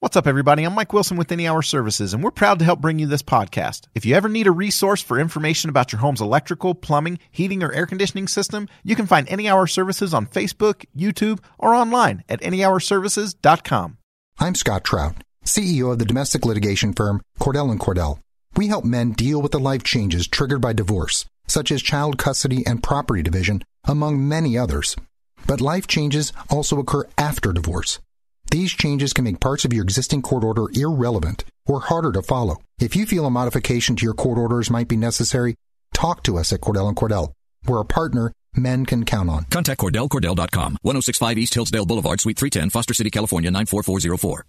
What's up, everybody? I'm Mike Wilson with Any Hour Services, and we're proud to help bring you this podcast. If you ever need a resource for information about your home's electrical, plumbing, heating, or air conditioning system, you can find Any Hour Services on Facebook, YouTube, or online at anyhourservices.com. I'm Scott Trout, CEO of the domestic litigation firm Cordell and Cordell. We help men deal with the life changes triggered by divorce, such as child custody and property division, among many others. But life changes also occur after divorce. These changes can make parts of your existing court order irrelevant or harder to follow. If you feel a modification to your court orders might be necessary, talk to us at Cordell & Cordell. We're a partner men can count on. Contact CordellCordell.com, 1065 East Hillsdale Boulevard, Suite 310, Foster City, California, 94404.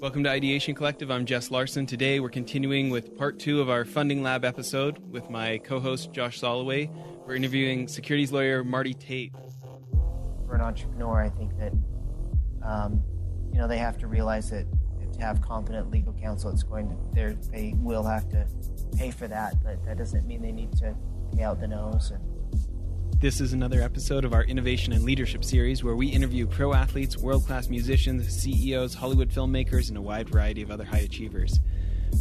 Welcome to Ideation Collective. I'm Jess Larson. Today we're continuing with part two of our Funding Lab episode with my co-host Josh Soloway. We're interviewing securities lawyer Marty Tate. For an entrepreneur, I think that they have to realize that to have competent legal counsel, they will have to pay for that, but that doesn't mean they need to pay out the nose. This is another episode of our Innovation and Leadership series, where we interview pro athletes, world-class musicians, CEOs, Hollywood filmmakers, and a wide variety of other high achievers.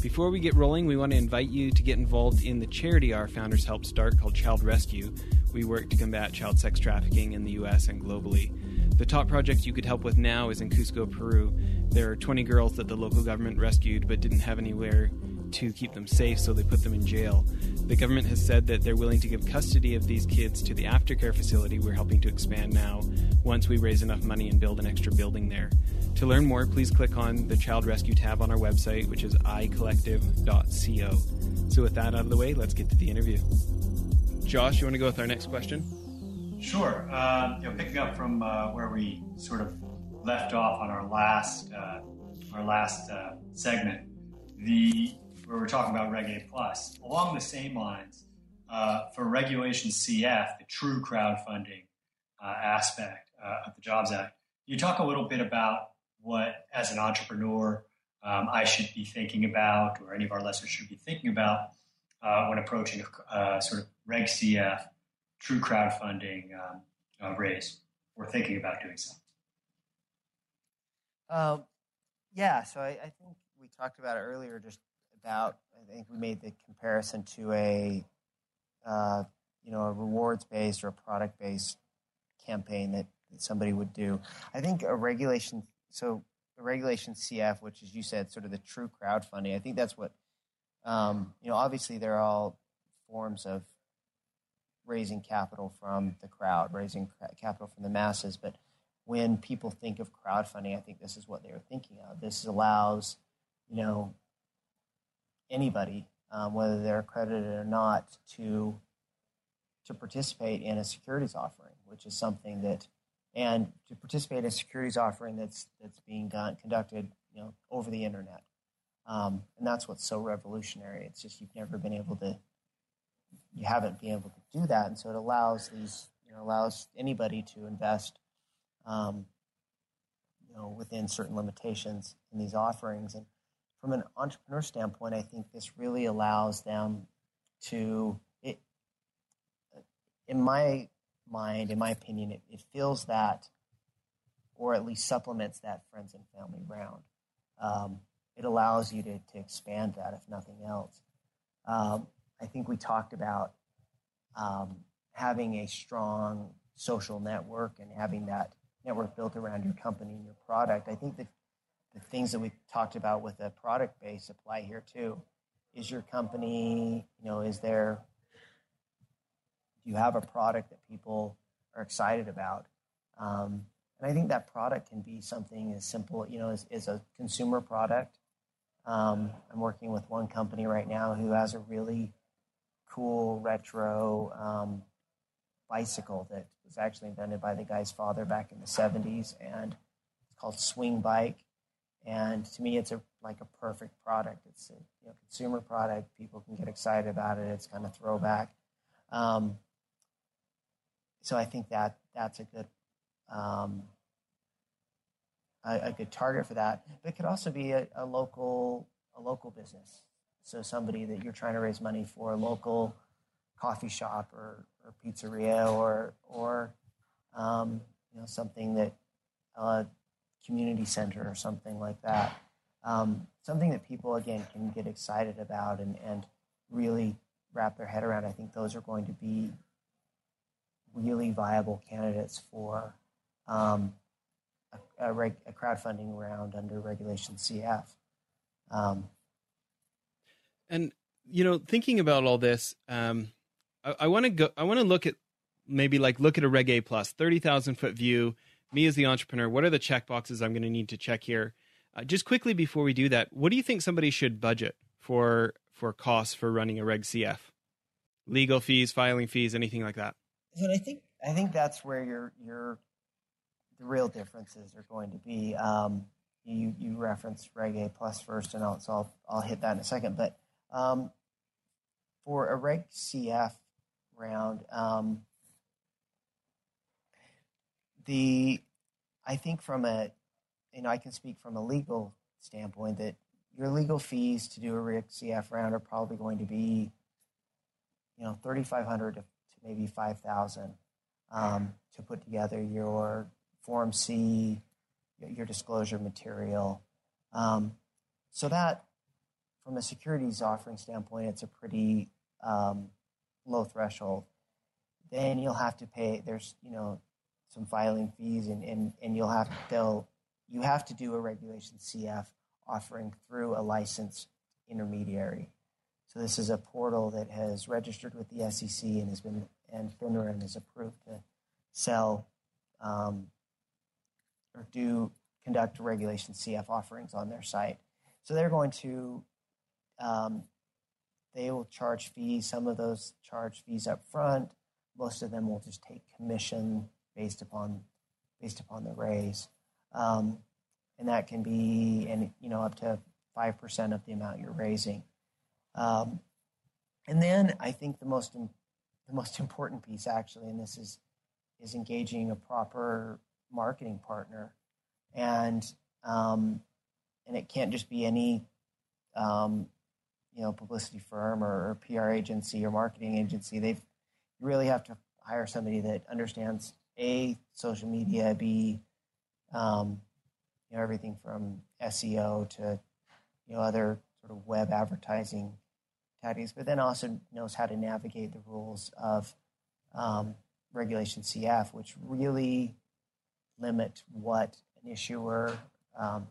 Before we get rolling, we want to invite you to get involved in the charity our founders helped start called Child Rescue. We work to combat child sex trafficking in the U.S. and globally. The top project you could help with now is in Cusco, Peru. There are 20 girls that the local government rescued but didn't have anywhere to keep them safe, so they put them in jail. The government has said that they're willing to give custody of these kids to the aftercare facility we're helping to expand now, once we raise enough money and build an extra building there. To learn more, please click on the Child Rescue tab on our website, which is icollective.co. So with that out of the way, let's get to the interview. Josh, you want to go with our next question? Sure. Picking up from where we sort of left off on our last segment, where we're talking about Reg A Plus. Along the same lines, for Regulation CF, the true crowdfunding aspect of the JOBS Act, you talk a little bit about what, as an entrepreneur, I should be thinking about, or any of our listeners should be thinking about when approaching sort of Reg CF. True crowdfunding raise. We're thinking about doing so. So I think we talked about it earlier. I think we made the comparison to a rewards-based or a product-based campaign that somebody would do. I think a regulation CF, which, as you said, sort of the true crowdfunding. I think that's what obviously they're all forms of raising capital from the crowd, raising capital from the masses. But when people think of crowdfunding, I think this is what they were thinking of. This allows, anybody, whether they're accredited or not, to participate in a securities offering, which is something that, and to participate in a securities offering that's being conducted, over the internet. And that's what's so revolutionary. It's just you haven't been able to do that, and so it allows allows anybody to invest, within certain limitations in these offerings. And from an entrepreneur standpoint, I think this really allows them to. It, in my mind, in my opinion, it fills that, or at least supplements that friends and family round. It allows you to expand that, if nothing else. I think we talked about having a strong social network and having that network built around your company and your product. I think that the things that we talked about with a product base apply here too. Is your company, do you have a product that people are excited about? And I think that product can be something as simple, as a consumer product. I'm working with one company right now who has a really cool retro bicycle that was actually invented by the guy's father back in the 70s, and it's called Swing Bike. And to me, it's a perfect product. It's a consumer product. People can get excited about it. It's kind of throwback. So I think that that's a good good target for that. But it could also be a local business. So somebody that you're trying to raise money for, a local coffee shop or pizzeria or something that community center or something like that. Something that people, again, can get excited about and really wrap their head around. I think those are going to be really viable candidates for a crowdfunding round under Regulation CF. And, you know, thinking about all this, I want to look at maybe like look at a Reg A Plus, 30,000 foot view. Me as the entrepreneur, what are the check boxes I'm going to need to check here? Just quickly before we do that, what do you think somebody should budget for costs for running a Reg CF? Legal fees, filing fees, anything like that? And I think that's where your the real differences are going to be. You referenced Reg A Plus first, and I'll hit that in a second. But for a Reg CF round, I can speak from a legal standpoint that your legal fees to do a Reg CF round are probably going to be, you know, $3,500 to maybe $5,000 to put together your Form C, your disclosure material. So that, from a securities offering standpoint, it's a pretty low threshold. Then you'll have to pay. There's, you know, some filing fees, and you have to do a Regulation CF offering through a licensed intermediary. So this is a portal that has registered with the SEC and has been, and FINRA, and is approved to sell or conduct Regulation CF offerings on their site. So they're going to they will charge fees. Some of those charge fees up front. Most of them will just take commission based upon the raise, and that can be, and you know, up to 5% of the amount you're raising. And then I think the most important piece, actually, and this is engaging a proper marketing partner, and it can't just be any publicity firm or PR agency or marketing agency. You really have to hire somebody that understands A, social media, B, everything from SEO to, other sort of web advertising tactics, but then also knows how to navigate the rules of Regulation CF, which really limit what an issuer, a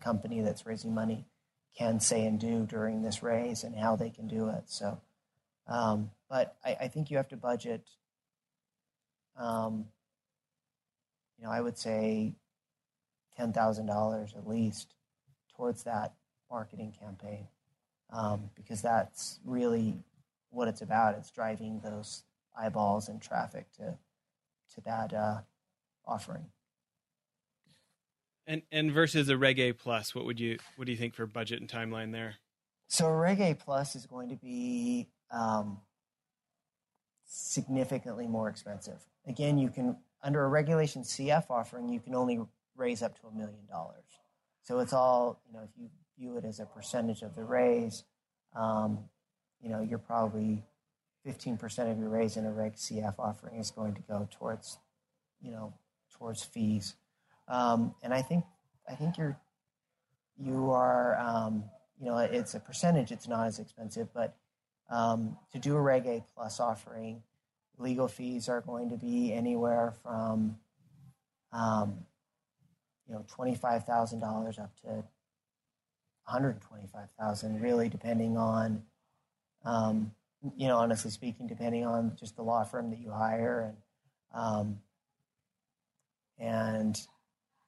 company that's raising money can say and do during this raise and how they can do it. So, but I think you have to budget, I would say $10,000 at least towards that marketing campaign, because that's really what it's about. It's driving those eyeballs and traffic to that offering. And versus a Reg A Plus, what do you think for budget and timeline there? So a Reg A Plus is going to be significantly more expensive. Again, you can, under a Regulation CF offering, you can only raise up to $1 million. So it's all, if you view it as a percentage of the raise, you're probably 15% of your raise in a Reg CF offering is going to go towards, towards fees. And I think you are, it's a percentage. It's not as expensive, but to do a Reg A Plus offering, legal fees are going to be anywhere from, $25,000 up to $125,000, really depending on, honestly speaking, depending on just the law firm that you hire and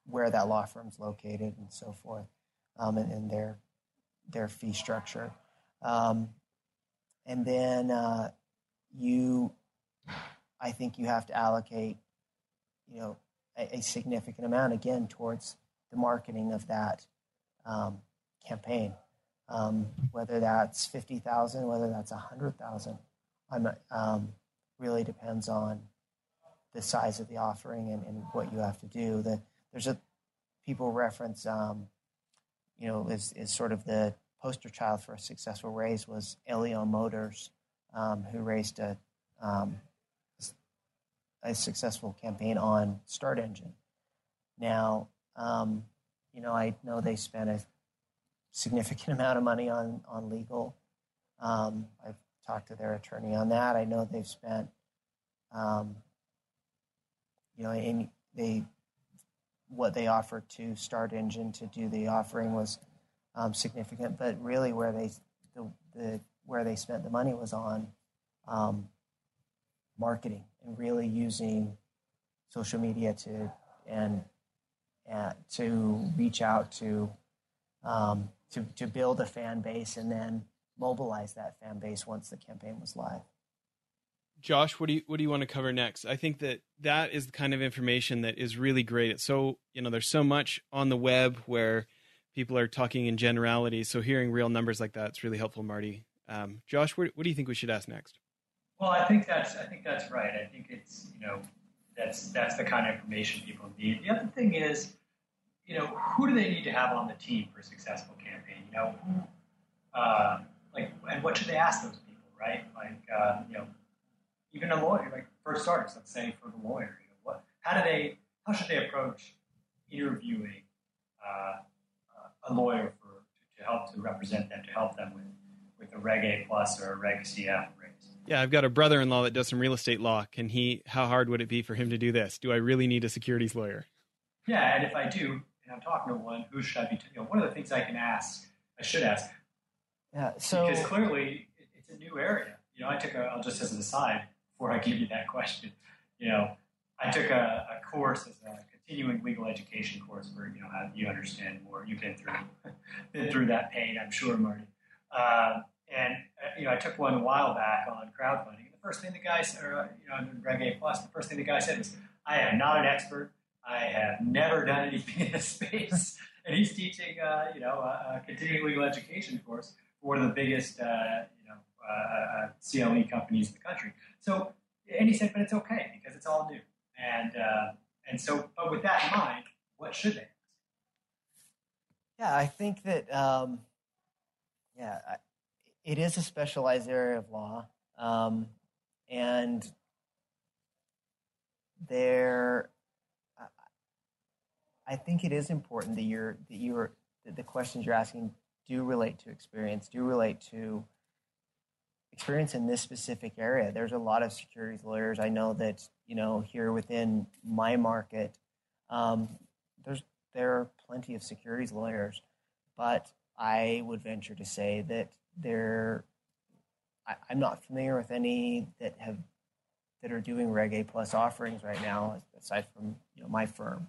where that law firm's located and so forth, and their fee structure. And then I think you have to allocate, a significant amount, again, towards the marketing of that campaign, whether that's 50,000, whether that's 100,000. Really depends on the size of the offering and what you have to do. People reference, is sort of the poster child for a successful raise was Elio Motors, who raised a successful campaign on StartEngine. Now, I know they spent a significant amount of money on legal. I've talked to their attorney on that. I know they've spent, what they offered to StartEngine to do the offering was significant, but really where they spent the money was on marketing and really using social media to reach out to build a fan base and then mobilize that fan base once the campaign was live. Josh, what do you want to cover next? I think that is the kind of information that is really great. It's so, there's so much on the web where people are talking in generalities. So hearing real numbers like that's really helpful, Marty. Josh, what do you think we should ask next? Well, I think that's right. I think it's, that's the kind of information people need. The other thing is, who do they need to have on the team for a successful campaign? And what should they ask those people, right? Even a lawyer, for starters, let's say for the lawyer, how should they approach interviewing a lawyer to help them with a Reg A Plus or a Reg CF raise? Yeah, I've got a brother-in-law that does some real estate law. How hard would it be for him to do this? Do I really need a securities lawyer? Yeah, and if I do, and I'm talking to one, who should I be? One of the things I should ask. Yeah, so because clearly it's a new area. I'll just as an aside before I give you that question. I took a course as a continuing legal education course where how you understand more. You've been through that pain, I'm sure, Marty. I took one a while back on crowdfunding. And the first thing the guy said, in Reg A Plus, the first thing the guy said was, "I am not an expert. I have never done anything in this space." And he's teaching, a continuing legal education course for one of the biggest, CLE companies in the country. So, and he said, but it's okay because it's all new. But with that in mind, what should they ask? Yeah, I think that, it is a specialized area of law. I think it is important that the questions you're asking do relate to experience, in this specific area. There's a lot of securities lawyers. I know that, here within my market, there are plenty of securities lawyers, but I would venture to say that I'm not familiar with any that are doing Reg A Plus offerings right now, aside from my firm.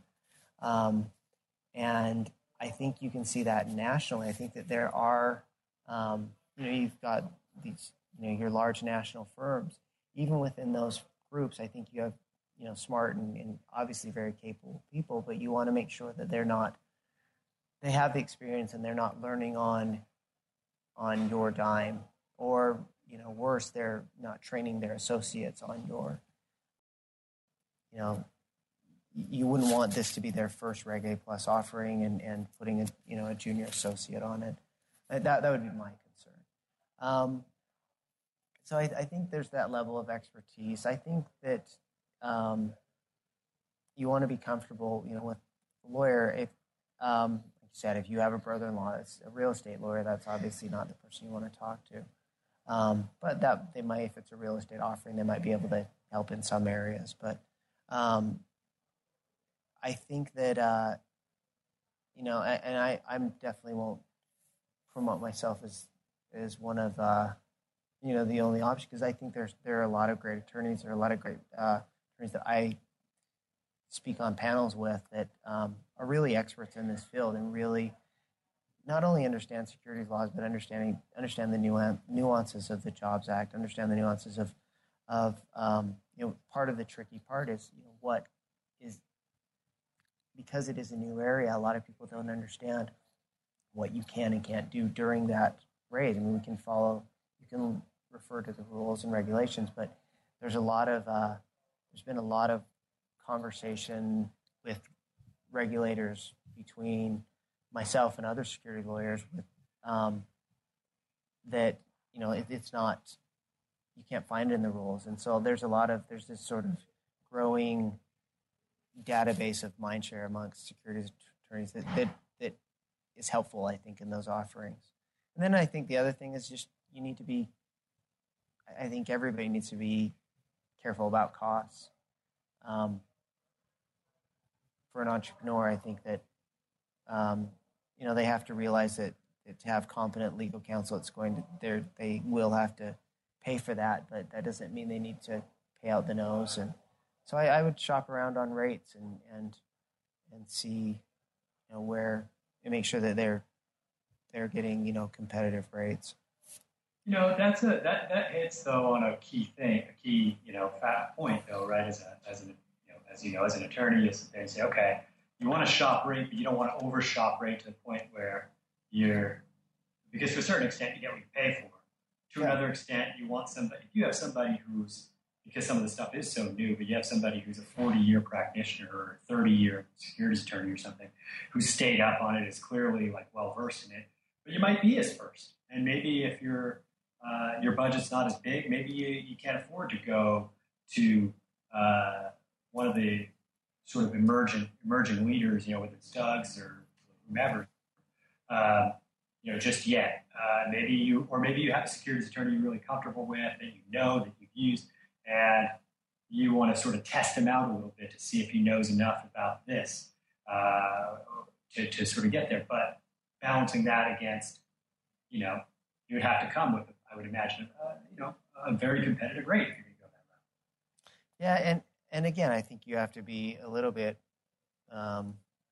And I think you can see that nationally. I think that there are, you've got these, your large national firms. Even within those groups, I think you have, smart and obviously very capable people, but you want to make sure that they have the experience and they're not learning on your dime, or, worse, they're not training their associates on you wouldn't want this to be their first Reg A Plus offering and putting a junior associate on it. That would be my concern. So I think there's that level of expertise. I think that you want to be comfortable, with a lawyer. If like you said, if you have a brother-in-law that's a real estate lawyer, that's obviously not the person you want to talk to. But that they might, if it's a real estate offering, they might be able to help in some areas. But I think that, I'm definitely won't promote myself as one of, the only option, because I think there are a lot of great attorneys. There are a lot of great attorneys that I speak on panels with that are really experts in this field and really not only understand securities laws, but understand the nuances of the JOBS Act, understand the nuances of part of the tricky part is, what is, because it is a new area, a lot of people don't understand what you can and can't do during that raise. I mean, you can refer to the rules and regulations, but there's been a lot of conversation with regulators between myself and other security lawyers with, that, it's not, you can't find it in the rules. And so there's this sort of growing database of mindshare amongst securities attorneys that is helpful, I think, in those offerings. And then I think the other thing is just you need to be, I think everybody needs to be careful about costs. For an entrepreneur, I think that, they have to realize that to have competent legal counsel, they will have to pay for that, but that doesn't mean they need to pay out the nose. And so I would shop around on rates and see, where, and make sure that they're getting, competitive rates. That hits though on a key fat point though, right? As an attorney, they say, okay, you want to shop rate, but you don't want to over shop rate to the point where because to a certain extent you get what you pay for. To another extent, you want somebody. If you have somebody who's, because some of the stuff is so new, but you have somebody who's a 40-year practitioner or a 30-year securities attorney or something, who stayed up on it, is clearly well versed in it, but you might be as versed. And maybe if your budget's not as big, maybe you can't afford to go to one of the sort of emerging leaders, whether it's Doug's or whomever, just yet. Maybe you have a securities attorney you're really comfortable with that you've used, and you want to sort of test him out a little bit to see if he knows enough about this to sort of get there. But balancing that against, you would have to come with, I would imagine, a very competitive rate if you're going to go that route. Yeah, and again, I think you have to be a little bit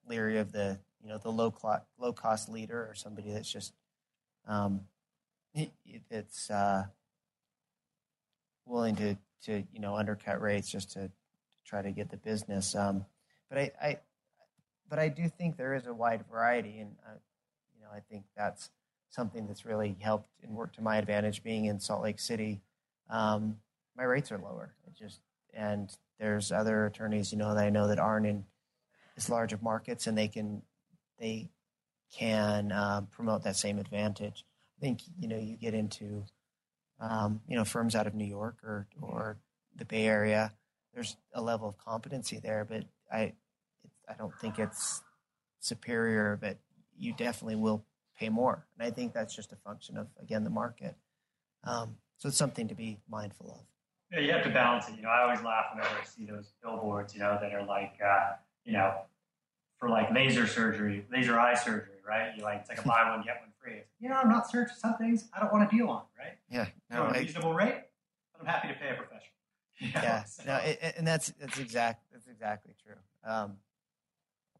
leery of the the low cost leader or somebody that's just willing to undercut rates just to try to get the business. But I do think there is a wide variety, and I think that's something that's really helped and worked to my advantage being in Salt Lake City. My rates are lower. And there's other attorneys that I know that aren't in as large of markets, and they can promote that same advantage. I think you get into firms out of New York or the Bay Area. There's a level of competency there, but I don't think it's superior. But you definitely will pay more, and I think that's just a function of the market. So it's something to be mindful of. Yeah, you have to balance it. I always laugh whenever I see those billboards. That are for laser eye surgery, right? It's a buy one, get one free. It's, I'm not searching some things I don't want to deal on, right? Yeah. No, so a reasonable rate, but I'm happy to pay a professional. Yeah. So. No, that's exactly true.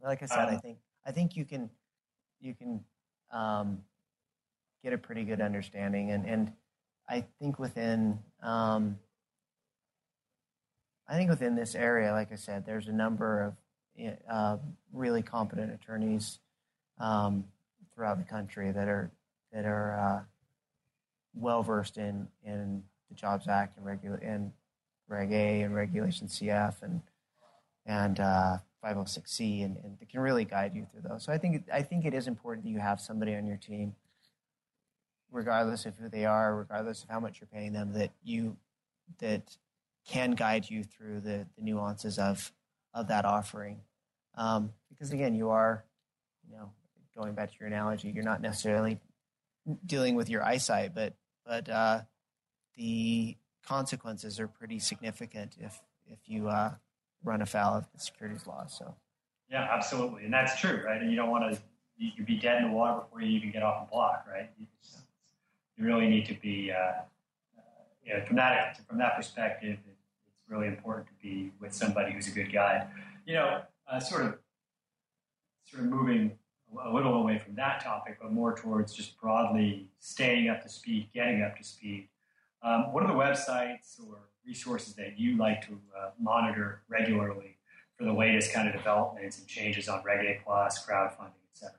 Like I said, I think you can get a pretty good understanding, and I think within this area, like I said, there's a number of really competent attorneys throughout the country that are well versed in the JOBS Act and Reg A and Regulation CF and 506C, and they can really guide you through those. So I think it is important that you have somebody on your team, regardless of who they are, regardless of how much you're paying them, that can guide you through the nuances of that offering. Because again, you are, going back to your analogy, you're not necessarily dealing with your eyesight, but the consequences are pretty significant if you run afoul of the securities law. So, yeah, absolutely, and that's true, right? And you don't want to you could be dead in the water before you even get off the block, right? You really need to be from that perspective. It's really important to be with somebody who's a good guide. Sort of moving a little away from that topic, but more towards just broadly staying up to speed, getting up to speed. What are the websites or resources that you like to monitor regularly for the latest kind of developments and changes on Reg A Plus, crowdfunding, et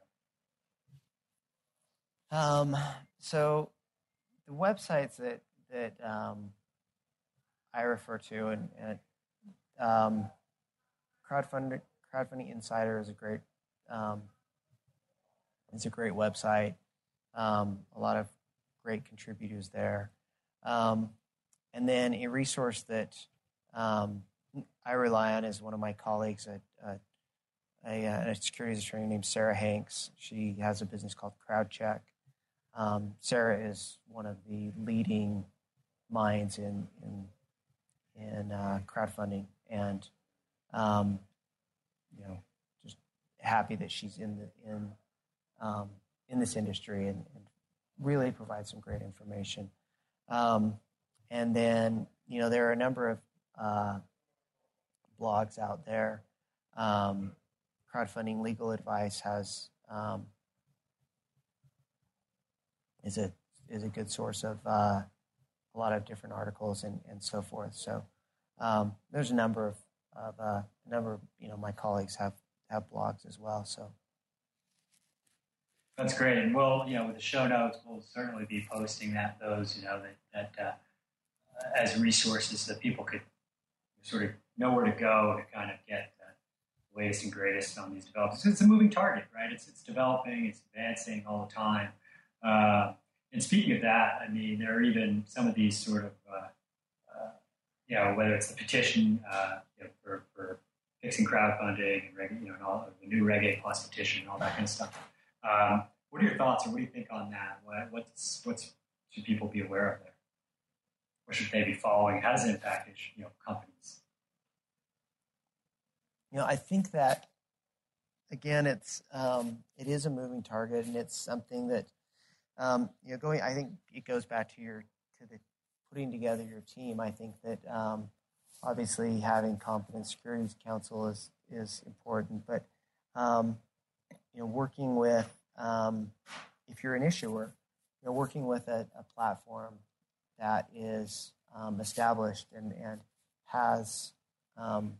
cetera? So the websites that I refer to, and Crowdfunding Insider is a great website. A lot of great contributors there. And then a resource that I rely on is one of my colleagues, a securities attorney named Sarah Hanks. She has a business called CrowdCheck. Sarah is one of the leading minds in crowdfunding, and you know, just happy that she's in this industry and really provides some great information. And then, you know, there are a number of blogs out there. Crowdfunding Legal Advice has is a good source of a lot of different articles and so forth. So there's a number of you know, my colleagues have blogs as well. So that's great. And we'll, you know, with the show notes, we'll certainly be posting those, you know, that as resources that people could sort of know where to go to kind of get the latest and greatest on these developments. It's a moving target, right? It's developing, it's advancing all the time. And speaking of that, I mean, there are even some of these sort of, you know, whether it's the petition you know, for fixing crowdfunding, and, you know, and all the new Reg A Plus petition and all that kind of stuff. What are your thoughts, or what do you think on that? What should people be aware of there? What should they be following? How does it impact, you know, companies? You know, I think that, again, it is a moving target, and it's something that. You know, I think it goes back to the putting together your team. I think that obviously having competent securities counsel is important, but you know, working with if you're an issuer, you know, working with a platform that is established and has you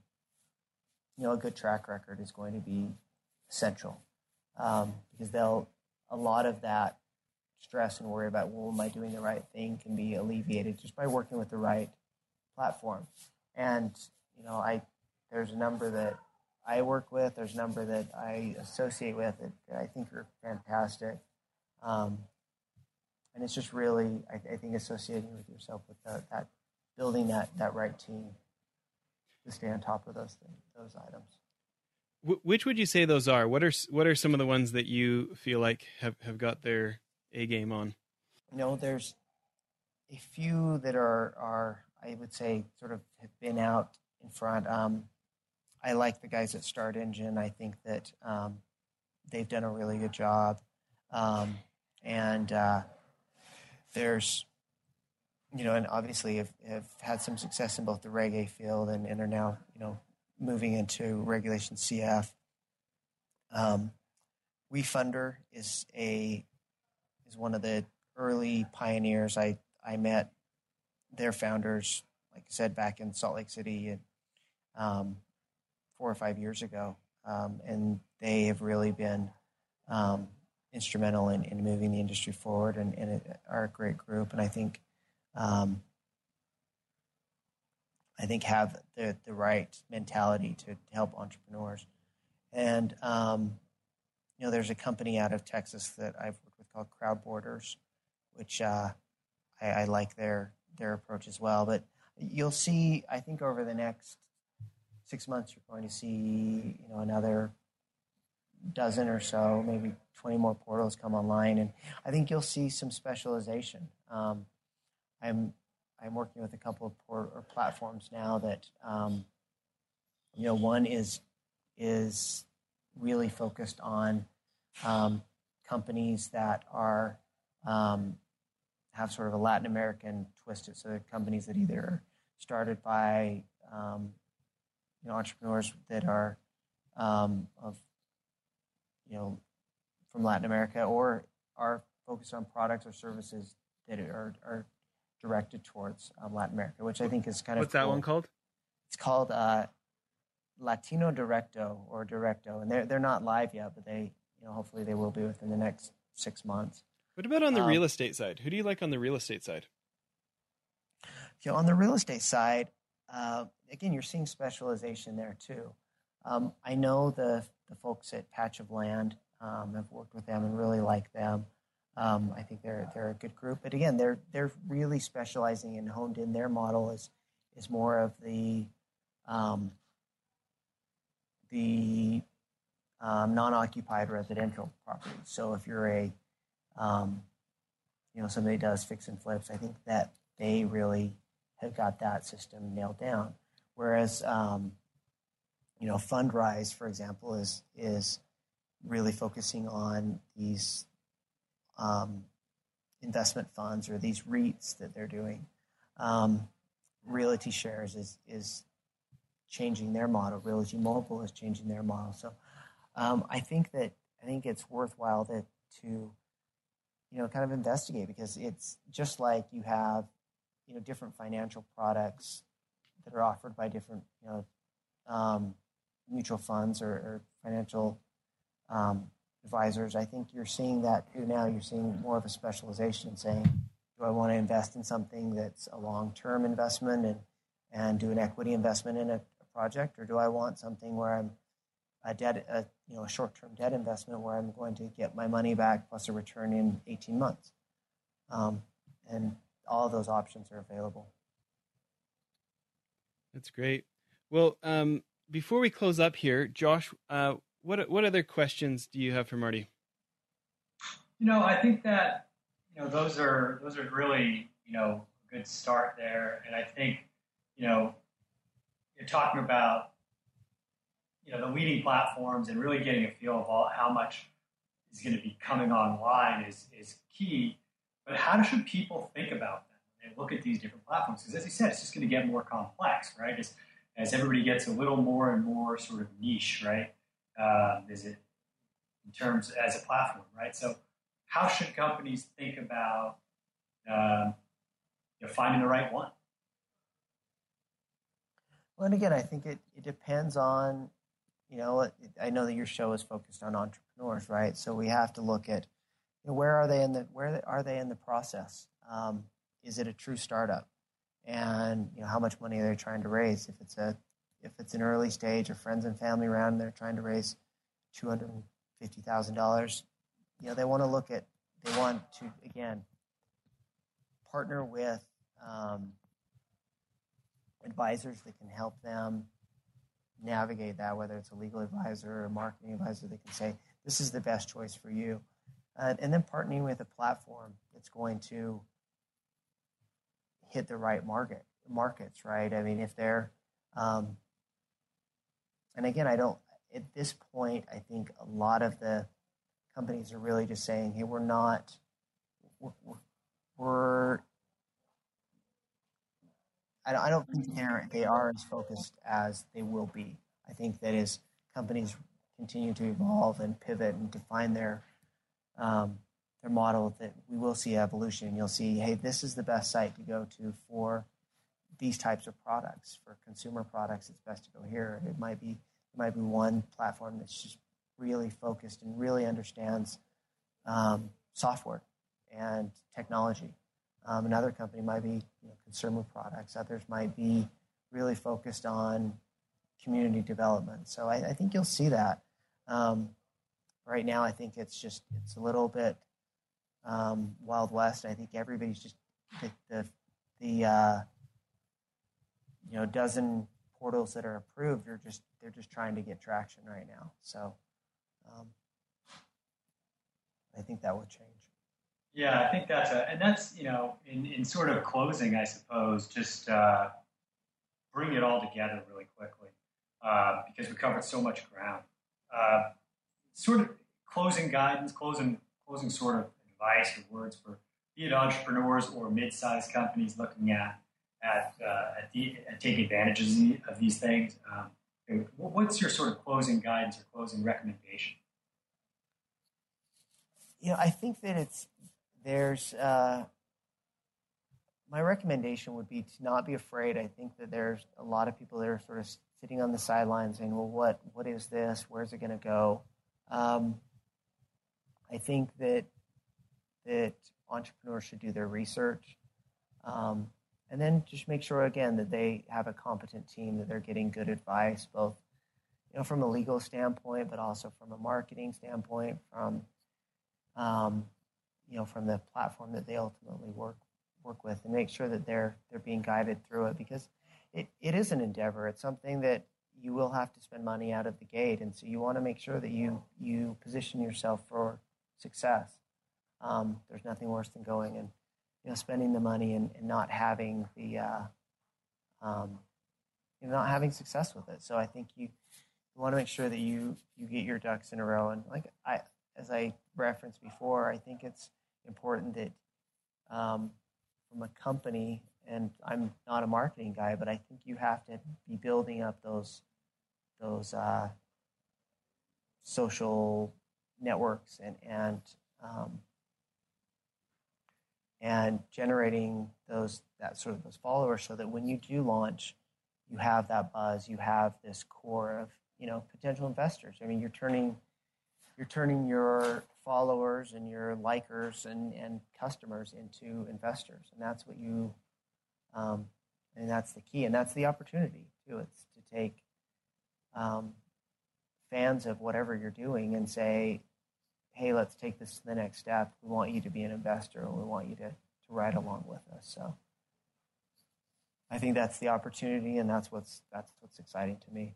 know, a good track record is going to be essential, because a lot of that. Stress and worry about, well, am I doing the right thing, can be alleviated just by working with the right platform. And, you know, there's a number that I work with, there's a number that I associate with that I think are fantastic. And it's just really, I think, associating with yourself with that building that right team to stay on top of those things, those items. Which would you say those are? What are some of the ones that you feel like have got their A game on? You know, there's a few that are I would say sort of have been out in front. I like the guys at StartEngine. I think that they've done a really good job. And there's, you know, and obviously have had some success in both the Reg A field and are now, you know, moving into Regulation CF. WeFunder is one of the early pioneers. I met their founders, like I said, back in Salt Lake City 4 or 5 years ago. And they have really been instrumental in moving the industry forward and are a great group. And I think have the right mentality to help entrepreneurs. And, you know, there's a company out of Texas that I've worked with called Crowdborders, which I like their approach as well. But you'll see, I think over the next 6 months, you're going to see, you know, another dozen or so, maybe 20 more portals come online, and I think you'll see some specialization. I'm working with a couple of platforms now that, you know, one is really focused on companies that are have sort of a Latin American twist to it. So they're companies that either are started by you know, entrepreneurs that are of, you know, from Latin America, or are focused on products or services that are directed towards Latin America, which I think is kind of what's cool. That one called? It's called Latino Directo or Directo, and they're not live yet, but they, you know, hopefully they will be within the next 6 months. What about on the real estate side? Who do you like on the real estate side? You know, on the real estate side, again, you're seeing specialization there too. I know the folks at Patch of Land. I've worked with them and really like them. I think they're a good group, but again, they're really specializing and honed in. Their model is more of the non-occupied residential properties. So if you're a, somebody does fix and flips, I think that they really have got that system nailed down. Whereas, Fundrise, for example, is really focusing on these investment funds or these REITs that they're doing. Realty Shares is changing their model. Realty Mobile is changing their model. So I think it's worthwhile to investigate, because it's just like you have, different financial products that are offered by different, mutual funds or financial advisors. I think you're seeing that too now. You're seeing more of a specialization, saying, do I want to invest in something that's a long-term investment and do an equity investment in a project, or do I want something where I'm a short-term debt investment where I'm going to get my money back plus a return in 18 months? And all of those options are available. That's great. Well, before we close up here, Josh, what other questions do you have for Marty? I think that those are really a good start there, and I think you're talking about the leading platforms and really getting a feel of how much is going to be coming online is key. But how should people think about them and look at these different platforms? Because as you said, it's just going to get more complex, right? As everybody gets a little more and more sort of niche, right? Is it in terms as a platform, right? So how should companies think about finding the right one? Well, and again, I think it depends on, I know that your show is focused on entrepreneurs, right? So we have to look at where are they in the process? Is it a true startup? And how much money are they trying to raise? If it's an early stage or friends and family round, and they're trying to raise $250,000. They want to again partner with advisors that can help them navigate that, whether it's a legal advisor or a marketing advisor that can say, this is the best choice for you. And then partnering with a platform that's going to hit the right markets, right? I mean, if they're, and again, at this point, I think a lot of the companies are really just saying, hey, I don't think they are as focused as they will be. I think that as companies continue to evolve and pivot and define their model, that we will see evolution. You'll see, hey, this is the best site to go to for these types of products. For consumer products, it's best to go here. It might be one platform that's just really focused and really understands software and technology. Another company might be consumer products. Others might be really focused on community development. So I think you'll see that. Right now, I think it's a little bit Wild West. I think everybody's just the dozen portals that are approved are they're just trying to get traction right now. So I think that will change. Yeah, I think that's in sort of closing, I suppose, just bring it all together really quickly because we covered so much ground. Sort of closing guidance, closing sort of advice or words for be it entrepreneurs or mid-sized companies looking at taking advantages of these things. What's your sort of closing guidance or closing recommendation? I think that my recommendation would be to not be afraid. I think that there's a lot of people that are sort of sitting on the sidelines saying, well, what is this? Where's it going to go? I think that entrepreneurs should do their research, and then just make sure, again, that they have a competent team, that they're getting good advice, both from a legal standpoint, but also from a marketing standpoint, from the platform that they ultimately work with, and make sure that they're being guided through it, because it is an endeavor. It's something that you will have to spend money out of the gate. And so you want to make sure that you position yourself for success. There's nothing worse than going and spending the money and not having the not having success with it. So I think you want to make sure that you get your ducks in a row. And like as I referenced before, I think it's important that from a company, and I'm not a marketing guy, but I think you have to be building up those social networks and generating those followers, so that when you do launch, you have that buzz, you have this core of potential investors. I mean, you're turning your followers and your likers and customers into investors, and that's what you. And that's the key, and that's the opportunity too. It's to take fans of whatever you're doing and say, "Hey, let's take this to the next step. We want you to be an investor, and we want you to ride along with us." So, I think that's the opportunity, and that's what's exciting to me.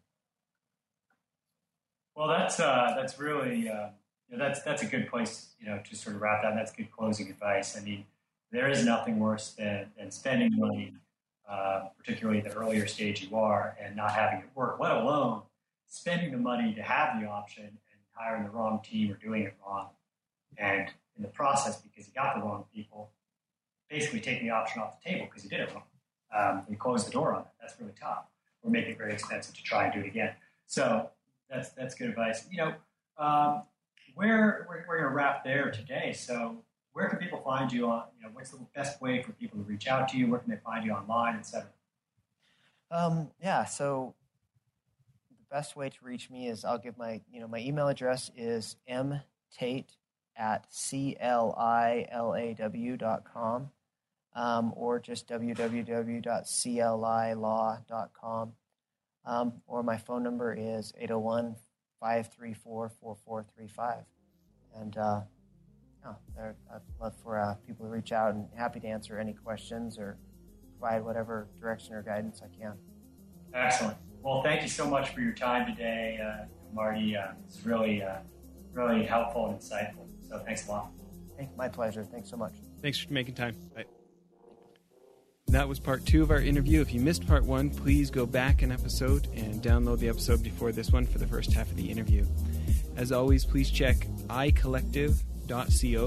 Well, that's really that's a good place to sort of wrap that. And that's good closing advice. I mean, there is nothing worse than spending money, particularly the earlier stage you are, and not having it work, let alone spending the money to have the option and hiring the wrong team or doing it wrong. And in the process, because you got the wrong people, basically taking the option off the table because you did it wrong. You close the door on it. That's really tough. Or make it very expensive to try and do it again. So that's good advice. We're going to wrap there today. So, where can people find you on, what's the best way for people to reach out to you? Where can they find you online, et cetera? So the best way to reach me is I'll give my, my email address is mtate@clilaw.com, or just www.clilaw.com. Or my phone number is 801-534-4435. And, I'd love for people to reach out, and happy to answer any questions or provide whatever direction or guidance I can. Excellent. Well, thank you so much for your time today, Marty. It's really, really helpful and insightful. So thanks a lot. My pleasure. Thanks so much. Thanks for making time. Bye. That was part 2 of our interview. If you missed part 1, please go back an episode and download the episode before this one for the first half of the interview. As always, please check iCollective.co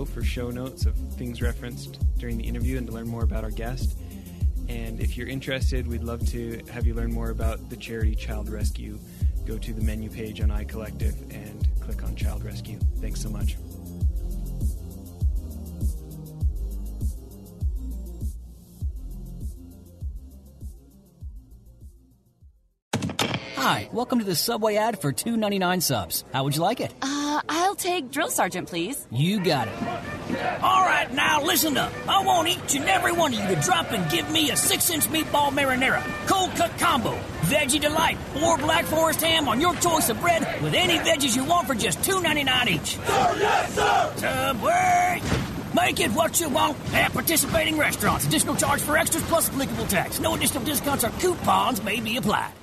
for show notes of things referenced during the interview and to learn more about our guest. And if you're interested, we'd love to have you learn more about the charity Child Rescue. Go to the menu page on iCollective and click on Child Rescue. Thanks so much. Hi, welcome to the Subway ad for $2.99 subs. How would you like it? I'll take Drill Sergeant, please. You got it. All right, now listen up. I want each and every one of you to drop and give me a 6-inch meatball marinara, cold cut combo, veggie delight, or Black Forest ham on your choice of bread with any veggies you want for just $2.99 each. Sir, yes, sir! Subway! Make it what you want at participating restaurants. Additional charge for extras plus applicable tax. No additional discounts or coupons may be applied.